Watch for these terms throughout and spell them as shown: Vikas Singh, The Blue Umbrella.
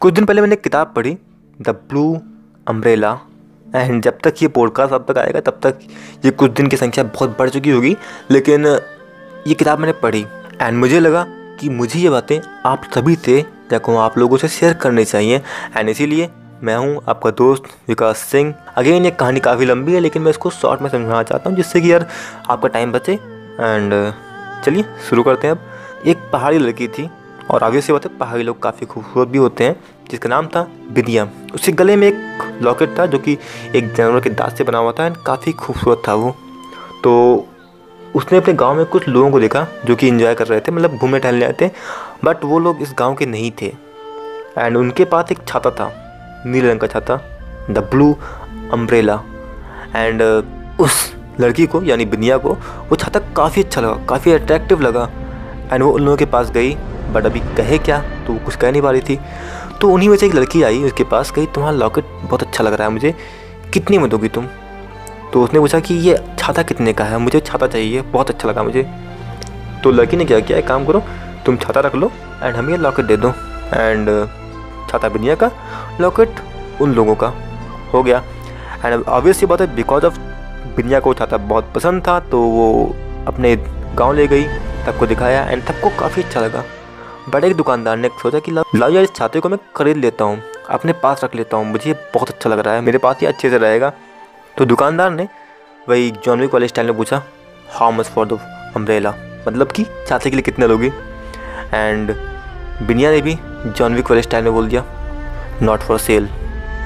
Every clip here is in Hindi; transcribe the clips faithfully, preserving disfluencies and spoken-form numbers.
कुछ दिन पहले मैंने किताब पढ़ी द ब्लू अम्ब्रेला, एंड जब तक ये पॉडकास्ट अब तक आएगा तब तक ये कुछ दिन की संख्या बहुत बढ़ चुकी होगी, लेकिन ये किताब मैंने पढ़ी एंड मुझे लगा कि मुझे ये बातें आप सभी से या कहूँ आप लोगों से शेयर करनी चाहिए। एंड इसीलिए मैं हूँ आपका दोस्त विकास सिंह। अगेन ये कहानी काफ़ी लंबी है लेकिन मैं इसको शॉर्ट में समझाना चाहता हूँ जिससे कि यार आपका टाइम बचे। एंड चलिए शुरू करते हैं। अब एक पहाड़ी लड़की थी और आगे से बात है पहाड़ी लोग काफ़ी खूबसूरत भी होते हैं, जिसका नाम था बिदिया। उसके गले में एक लॉकेट था जो कि एक जानवर के दांत से बना हुआ था एंड काफ़ी खूबसूरत था वो। तो उसने अपने गांव में कुछ लोगों को देखा जो कि एंजॉय कर रहे थे, मतलब घूमने टहलने आए थे, बट वो लोग इस गांव के नहीं थे। एंड उनके पास एक छाता था, नीले रंग का छाता, द ब्लू अम्ब्रेला। एंड उस लड़की को यानी बिदिया को वो छाता काफ़ी अच्छा लगा, काफ़ी अट्रैक्टिव लगा। एंड वो उन लोगों के पास गई, बट अभी कहे क्या तो कुछ कह नहीं पा रही थी। तो उन्हीं में से एक लड़की आई उसके पास, कही तुम्हारा लॉकेट बहुत अच्छा लग रहा है मुझे, कितने में दोगी तुम? तो उसने पूछा कि ये छाता कितने का है, मुझे छाता चाहिए, बहुत अच्छा लगा मुझे। तो लड़की ने क्या किया, एक काम करो तुम छाता रख लो एंड हमें ये लॉकेट दे दो। एंड छाता बिनिया का, लॉकेट उन लोगों का हो गया। एंड ऑब्वियसली बात है बिकॉज ऑफ बिनिया को छाता बहुत पसंद था तो वो अपने गाँव ले गई, सबको दिखाया एंड सबको काफ़ी अच्छा लगा। बट एक दुकानदार ने सोचा कि लाओ यार इस छाते को मैं खरीद लेता हूँ, अपने पास रख लेता हूँ, मुझे बहुत अच्छा लग रहा है, मेरे पास ये अच्छे से रहेगा। तो दुकानदार ने वही जॉन विक वाले स्टाइल में पूछा, how much for the umbrella, मतलब कि छाते के लिए कितने लोगी? एंड बिनिया ने भी जॉन विक वाले स्टाइल में बोल दिया, नॉट फॉर सेल,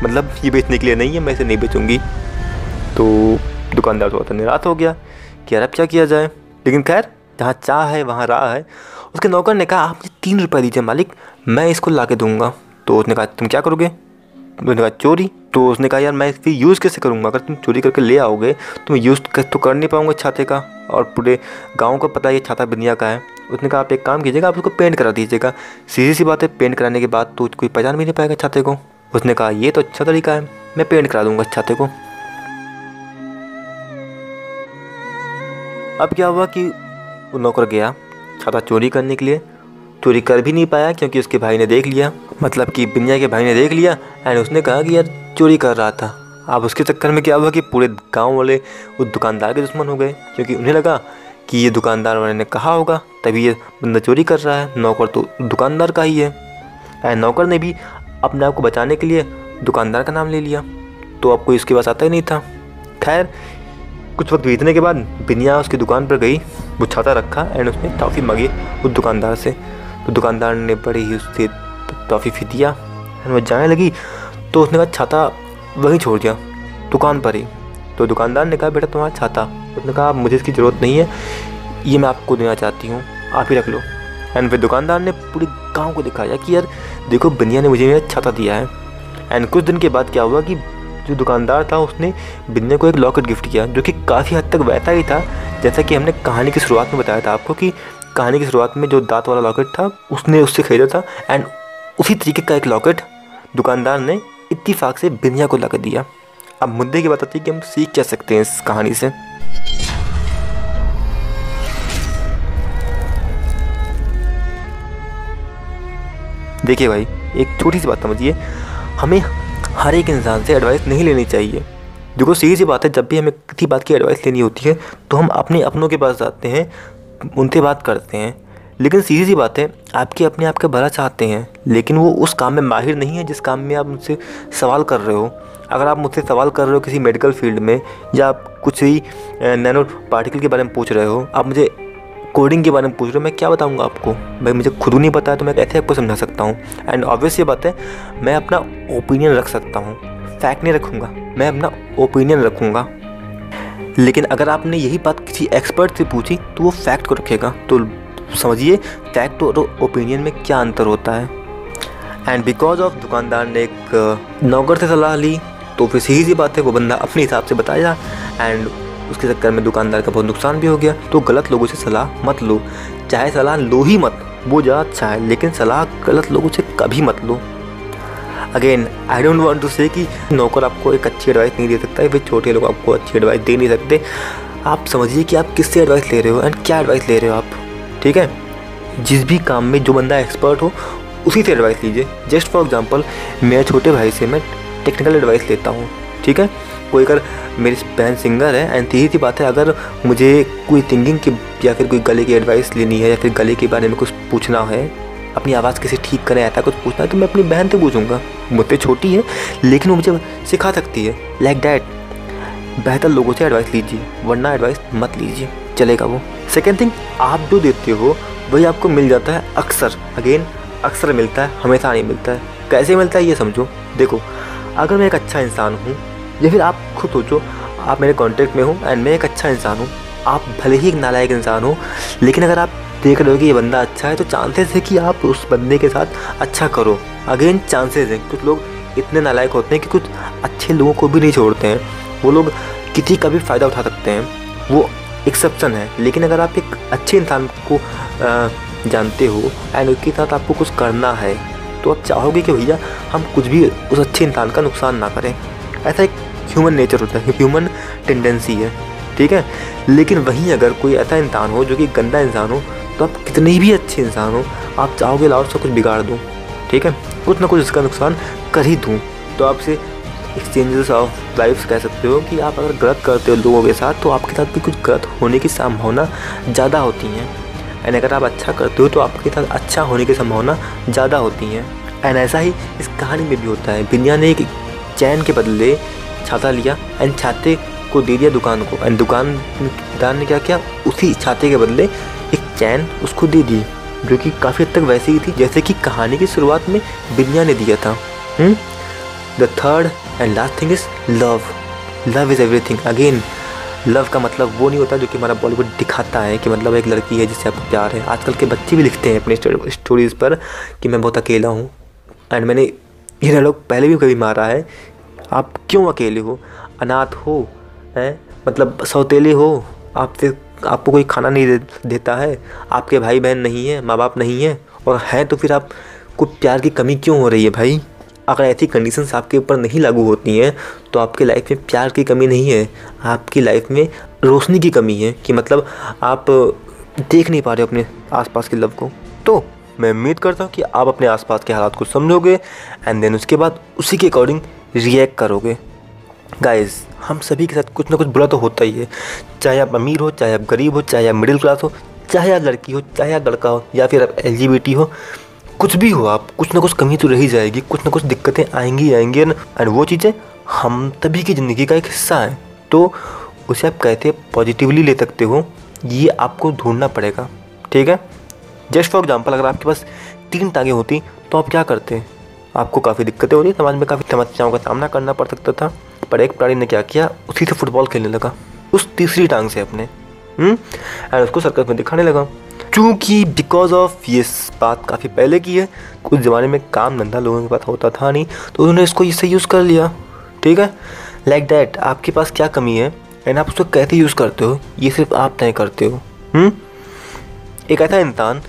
मतलब ये बेचने के लिए नहीं है, मैं इसे नहीं बेचूँगी। तो दुकानदार थोड़ा सा निराश हो गया कि यार अब क्या किया जाए, लेकिन खैर जहाँ चाह है वहाँ राह है। उसके नौकर ने कहा, आप मुझे तीन रुपये दीजिए मालिक, मैं इसको ला के दूँगा। तो उसने कहा, तुम क्या करोगे? उसने कहा, चोरी। तो उसने कहा, यार मैं इसकी यूज़ कैसे करूँगा, अगर तुम चोरी करके ले आओगे तो मैं यूज़ तो कर नहीं पाऊँगा छाते का, और पूरे गांव को पता है ये छाता बिनिया का है। उसने कहा, आप एक काम कीजिएगा, आप उसको पेंट करा दीजिएगा। सीधी सी बात है पेंट कराने के बाद तो कोई पहचान भी नहीं पाएगा छाते को। उसने कहा, ये तो अच्छा तरीका है, मैं पेंट करा दूँगा छाते को। अब क्या हुआ कि वो नौकर गया छाता चोरी करने के लिए, चोरी कर भी नहीं पाया क्योंकि उसके भाई ने देख लिया, मतलब कि बिनिया के भाई ने देख लिया। एंड उसने कहा कि यार चोरी कर रहा था। अब उसके चक्कर में क्या हुआ कि पूरे गांव वाले उस दुकानदार के दुश्मन हो गए, क्योंकि उन्हें लगा कि ये दुकानदार वाले ने कहा होगा तभी ये बंदा चोरी कर रहा है, नौकर तो दुकानदार का ही है। एंड नौकर ने भी अपने आप को बचाने के लिए दुकानदार का नाम ले लिया, तो अब कोई उसके पास आता ही नहीं था। खैर कुछ वक्त बीतने के बाद बिनिया उसकी दुकान पर गई, वो छाता रखा एंड उसने टॉफ़ी मांगी उस दुकानदार से। तो दुकानदार ने बड़ी ही उससे टॉफ़ी फी दिया एंड वो जाने लगी, तो उसने कहा छाता वहीं छोड़ दिया दुकान पर ही। तो दुकानदार ने कहा, बेटा तुम्हारा छाता। उसने कहा, मुझे इसकी ज़रूरत नहीं है, ये मैं आपको देना चाहती हूँ, आप ही रख लो। एंड फिर दुकानदार ने पूरे गाँव को दिखाया कि यार देखो बिनिया ने मुझे मेरा छाता दिया है। एंड कुछ दिन के बाद क्या हुआ कि जो दुकानदार था उसने बिन्ने को एक लॉकेट गिफ्ट किया जो कि काफ़ी हद तक वैसा ही था जैसा कि हमने कहानी की शुरुआत में बताया था आपको, कि कहानी की शुरुआत में जो दांत वाला लॉकेट था उसने उससे खरीदा था। एंड उसी तरीके का एक लॉकेट दुकानदार ने इत्तीफाक से बिनिया को लाकर दिया। अब मुद्दे की बात आती है कि हम सीख क्या सकते हैं इस कहानी से। देखिए भाई, एक छोटी सी बात समझिए, हमें हर एक इंसान से एडवाइस नहीं लेनी चाहिए। देखो सीधी सी बात है, जब भी हमें किसी बात की एडवाइस लेनी होती है तो हम अपने अपनों के पास जाते हैं, उनसे बात करते हैं। लेकिन सीधी सी बात है, आपके अपने आप का भला चाहते हैं लेकिन वो उस काम में माहिर नहीं है जिस काम में आप मुझसे सवाल कर रहे हो। अगर आप मुझसे सवाल कर रहे हो किसी मेडिकल फील्ड में, या आप कुछ ही नैनो पार्टिकल के बारे में पूछ रहे हो, आप मुझे कोडिंग के बारे में पूछ रहे हो, मैं क्या बताऊंगा आपको भाई, मुझे खुद नहीं पता है तो मैं कैसे आपको समझा सकता हूँ। एंड ऑब्वियस ये बात है, मैं अपना ओपिनियन रख सकता हूँ, फैक्ट नहीं रखूँगा, मैं अपना ओपिनियन रखूँगा। लेकिन अगर आपने यही बात किसी एक्सपर्ट से पूछी तो वो फैक्ट को रखेगा। तो समझिए फैक्ट और ओपिनियन में क्या अंतर होता है। एंड बिकॉज ऑफ दुकानदार ने एक नौकर से सलाह ली, तो फिर सीधी सी बात है वो बंदा अपने हिसाब से बताया एंड उसके चक्कर में दुकानदार का बहुत नुकसान भी हो गया। तो गलत लोगों से सलाह मत लो, चाहे सलाह लो ही मत, वो ज़्यादा अच्छा है, लेकिन सलाह गलत लोगों से कभी मत लो। Again I don't want to say कि नौकर आपको एक अच्छी एडवाइस नहीं दे सकता है, फिर छोटे लोग आपको अच्छी एडवाइस दे नहीं सकते। आप समझिए कि आप किससे एडवाइस ले रहे हो एंड क्या एडवाइस ले रहे हो आप, ठीक है। जिस भी काम में जो बंदा एक्सपर्ट हो उसी से एडवाइस लीजिए। जस्ट फॉर एग्जांपल मेरे छोटे भाई से मैं टेक्निकल एडवाइस लेता हूँ, ठीक है। कोई अगर मेरी बहन सिंगर है एंड सीधी सी बात है, अगर मुझे कोई सिंगिंग की या फिर कोई गले की एडवाइस लेनी है या फिर गले के बारे में कुछ पूछना है, अपनी आवाज़ कैसे ठीक करें ऐसा कुछ पूछना है, तो मैं अपनी बहन से पूछूंगा। मुझसे छोटी है लेकिन वो मुझे सिखा सकती है, लाइक डैट। बेहतर लोगों से एडवाइस लीजिए, वरना एडवाइस मत लीजिए, चलेगा वो। सेकेंड थिंग, आप जो देते हो वही आपको मिल जाता है अक्सर। अगेन, अक्सर मिलता है, हमेशा नहीं मिलता है। कैसे मिलता है ये समझो। देखो, अगर मैं एक अच्छा इंसान हूँ, या फिर आप खुद सोचो आप मेरे कॉन्टेक्ट में हो एंड मैं एक अच्छा इंसान हूँ, आप भले ही एक नालायक इंसान हो, लेकिन अगर आप देख रहे हो कि ये बंदा अच्छा है तो चांसेस है कि आप उस बंदे के साथ अच्छा करो। अगेन, चांसेस हैं। कुछ लोग इतने नालायक होते हैं कि कुछ अच्छे लोगों को भी नहीं छोड़ते हैं, वो लोग किसी का भी फ़ायदा उठा सकते हैं, वो एक्सेप्शन है। लेकिन अगर आप एक अच्छे इंसान को आ, जानते हो एंड उसके साथ आपको कुछ करना है, तो आप चाहोगे कि भैया हम कुछ भी उस अच्छे इंसान का नुकसान ना करें। ऐसा एक ह्यूमन नेचर होता है, ह्यूमन टेंडेंसी है, ठीक है। लेकिन वहीं अगर कोई ऐसा इंसान हो जो कि गंदा इंसान हो, तो आप कितने भी अच्छे इंसान हो, आप चाहोगे लाओ उसको कुछ बिगाड़ दूँ, ठीक है, कुछ ना कुछ इसका नुकसान कर ही दूँ। तो आपसे एक्सचेंजेस ऑफ लाइफ कह सकते हो कि आप अगर गलत करते हो लोगों के साथ, तो आपके साथ भी कुछ गलत होने की संभावना ज़्यादा होती है, एंड अगर आप अच्छा करते हो तो आपके साथ अच्छा होने की संभावना ज़्यादा होती है। एंड ऐसा ही इस कहानी में भी होता है। बिनिया ने एक चैन के बदले छाता लिया एंड छाते को दे दिया दुकान को, एंड दुकानदार ने क्या किया, उसी छाते के बदले एक चैन उसको दे दी, जो कि काफ़ी हद तक वैसी ही थी जैसे कि कहानी की शुरुआत में बिनिया ने दिया था। The third and last thing is love. Love is everything. Again, love का मतलब वो नहीं होता जो कि हमारा बॉलीवुड दिखाता है कि मतलब एक लड़की है जिससे आपको प्यार है। आजकल के बच्चे भी लिखते हैं अपने स्टोरीज़ पर कि मैं बहुत अकेला हूँ, एंड मैंने ये डायलॉग पहले भी कभी मारा है। आप क्यों अकेले हो, अनाथ हो, हैं, मतलब सौतेले हो, आपसे आपको कोई खाना नहीं दे, देता है, आपके भाई बहन नहीं है, माँ बाप नहीं है, और हैं तो फिर आपको प्यार की कमी क्यों हो रही है भाई। अगर ऐसी कंडीशंस आपके ऊपर नहीं लागू होती हैं तो आपकी लाइफ में प्यार की कमी नहीं है, आपकी लाइफ में रोशनी की कमी है कि मतलब आप देख नहीं पा रहे हो अपने आसपास के लव को। तो मैं उम्मीद करता हूँ कि आप अपने आसपास के हालात को समझोगे एंड देन उसके बाद उसी के अकॉर्डिंग रिएक्ट करोगे। गाइज़, हम सभी के साथ कुछ ना कुछ बुरा तो होता ही है, चाहे आप अमीर हो, चाहे आप गरीब हो, चाहे आप मिडिल क्लास हो, चाहे आप लड़की हो, चाहे आप लड़का हो, या फिर आप एल जी बी टी हो, कुछ भी हो आप, कुछ ना कुछ कमी तो रही जाएगी, कुछ ना कुछ दिक्कतें आएंगी आएंगी एंड वो चीज़ें हम सभी की ज़िंदगी का एक हिस्सा है। तो उसे आप कहते पॉजिटिवली ले सकते हो, ये आपको ढूंढना पड़ेगा, ठीक है। जस्ट फॉर एग्जांपल, अगर आपके पास तीन टांगें होती तो आप क्या करते। आपको काफ़ी दिक्कतें हो रही, समाज में काफ़ी समस्याओं का सामना करना पड़ सकता था, पर एक प्राणी ने क्या किया, उसी से फुटबॉल खेलने लगा, उस तीसरी टांग से अपने, एंड उसको सर्कस में दिखाने लगा। क्योंकि बिकॉज ऑफ ये बात काफ़ी पहले की है, उस ज़माने में काम धंधा लोगों के पास होता था नहीं, तो उन्होंने इसको इससे यूज़ कर लिया, ठीक है। लाइक डैट, आपके पास क्या कमी है एंड आप उसको कैसे यूज़ करते हो, ये सिर्फ आप तय करते हो। हुँ? एक ऐसा इंसान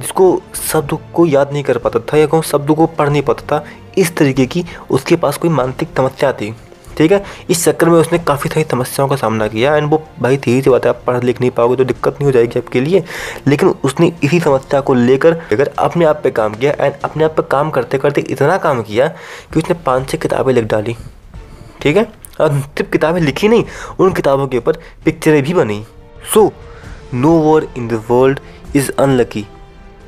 जिसको शब्द को याद नहीं कर पाता था या कहूँ शब्द को पढ़ नहीं पाता था, इस तरीके की उसके पास कोई मानसिक समस्या थी, ठीक है। इस चक्कर में उसने काफ़ी सारी समस्याओं का सामना किया, एंड वो भाई थी जो बात है, आप पढ़ लिख नहीं पाओगे तो दिक्कत नहीं हो जाएगी आपके लिए, लेकिन उसने इसी समस्या को लेकर अगर अपने आप पे काम किया, एंड अपने आप पे काम करते करते इतना काम किया कि उसने पाँच छः किताबें लिख डाली, ठीक है। और सिर्फ किताबें लिखी नहीं, उन किताबों के ऊपर पिक्चरें भी बनी। So no one in the world is unlucky,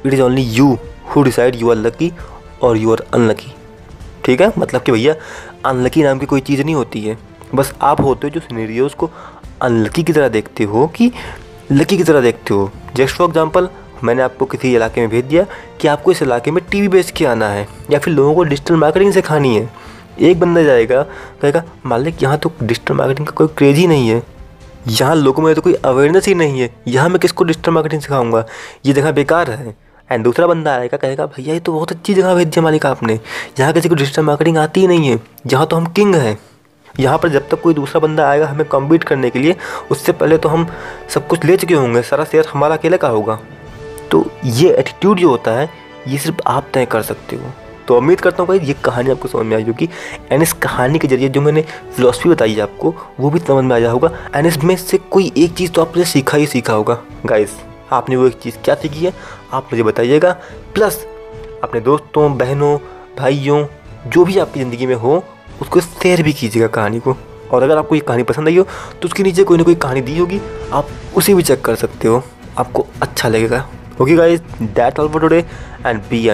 it is only you who decide you are lucky और यू आर अनलकी, ठीक है। मतलब कि भैया अनलकी नाम की कोई चीज़ नहीं होती है, बस आप होते हो जो सिनेरियोज़ को अनलकी की तरह देखते हो कि लकी की तरह देखते हो। जस्ट फॉर एग्जांपल, मैंने आपको किसी इलाके में भेज दिया कि आपको इस इलाके में टीवी बेच के आना है या फिर लोगों को डिजिटल मार्केटिंग सिखानी है। एक बंदा जाएगा, कहेगा मालिक यहाँ तो डिजिटल मार्केटिंग का कोई क्रेज़ ही नहीं है, यहाँ लोगों में तो कोई अवेयरनेस ही नहीं है, यहाँ मैं किसको डिजिटल मार्केटिंग सिखाऊंगा, ये जगह बेकार है। एंड दूसरा बंदा आएगा, कहेगा भैया ये तो बहुत अच्छी जगह भेज दिया मालिक आपने, यहाँ किसी को डिजिटल मार्केटिंग आती ही नहीं है, यहाँ तो हम किंग हैं। यहाँ पर जब तक कोई दूसरा बंदा आएगा हमें कम्पीट करने के लिए, उससे पहले तो हम सब कुछ ले चुके होंगे, सारा शेयर हमारा अकेले का होगा। तो ये एटीट्यूड जो होता है ये सिर्फ आप तय कर सकते हो। तो उम्मीद करता हूँ भाई ये कहानी आपको समझ में आई होगी, एंड इस कहानी के जरिए जो मैंने फिलॉसफी बताई है आपको वो भी समझ में आया होगा, एंड इसमें से कोई एक चीज़ तो आपने सीखा ही सीखा होगा। गाइस, आपने वो एक चीज़ क्या सीखी है आप मुझे बताइएगा। प्लस अपने दोस्तों, बहनों, भाइयों, जो भी आपकी ज़िंदगी में हो उसको शेयर भी कीजिएगा कहानी को। और अगर आपको ये कहानी पसंद आई हो तो उसके नीचे कोई ना कोई कहानी दी होगी, आप उसे भी चेक कर सकते हो, आपको अच्छा लगेगा। Okay guys, that's all for today and B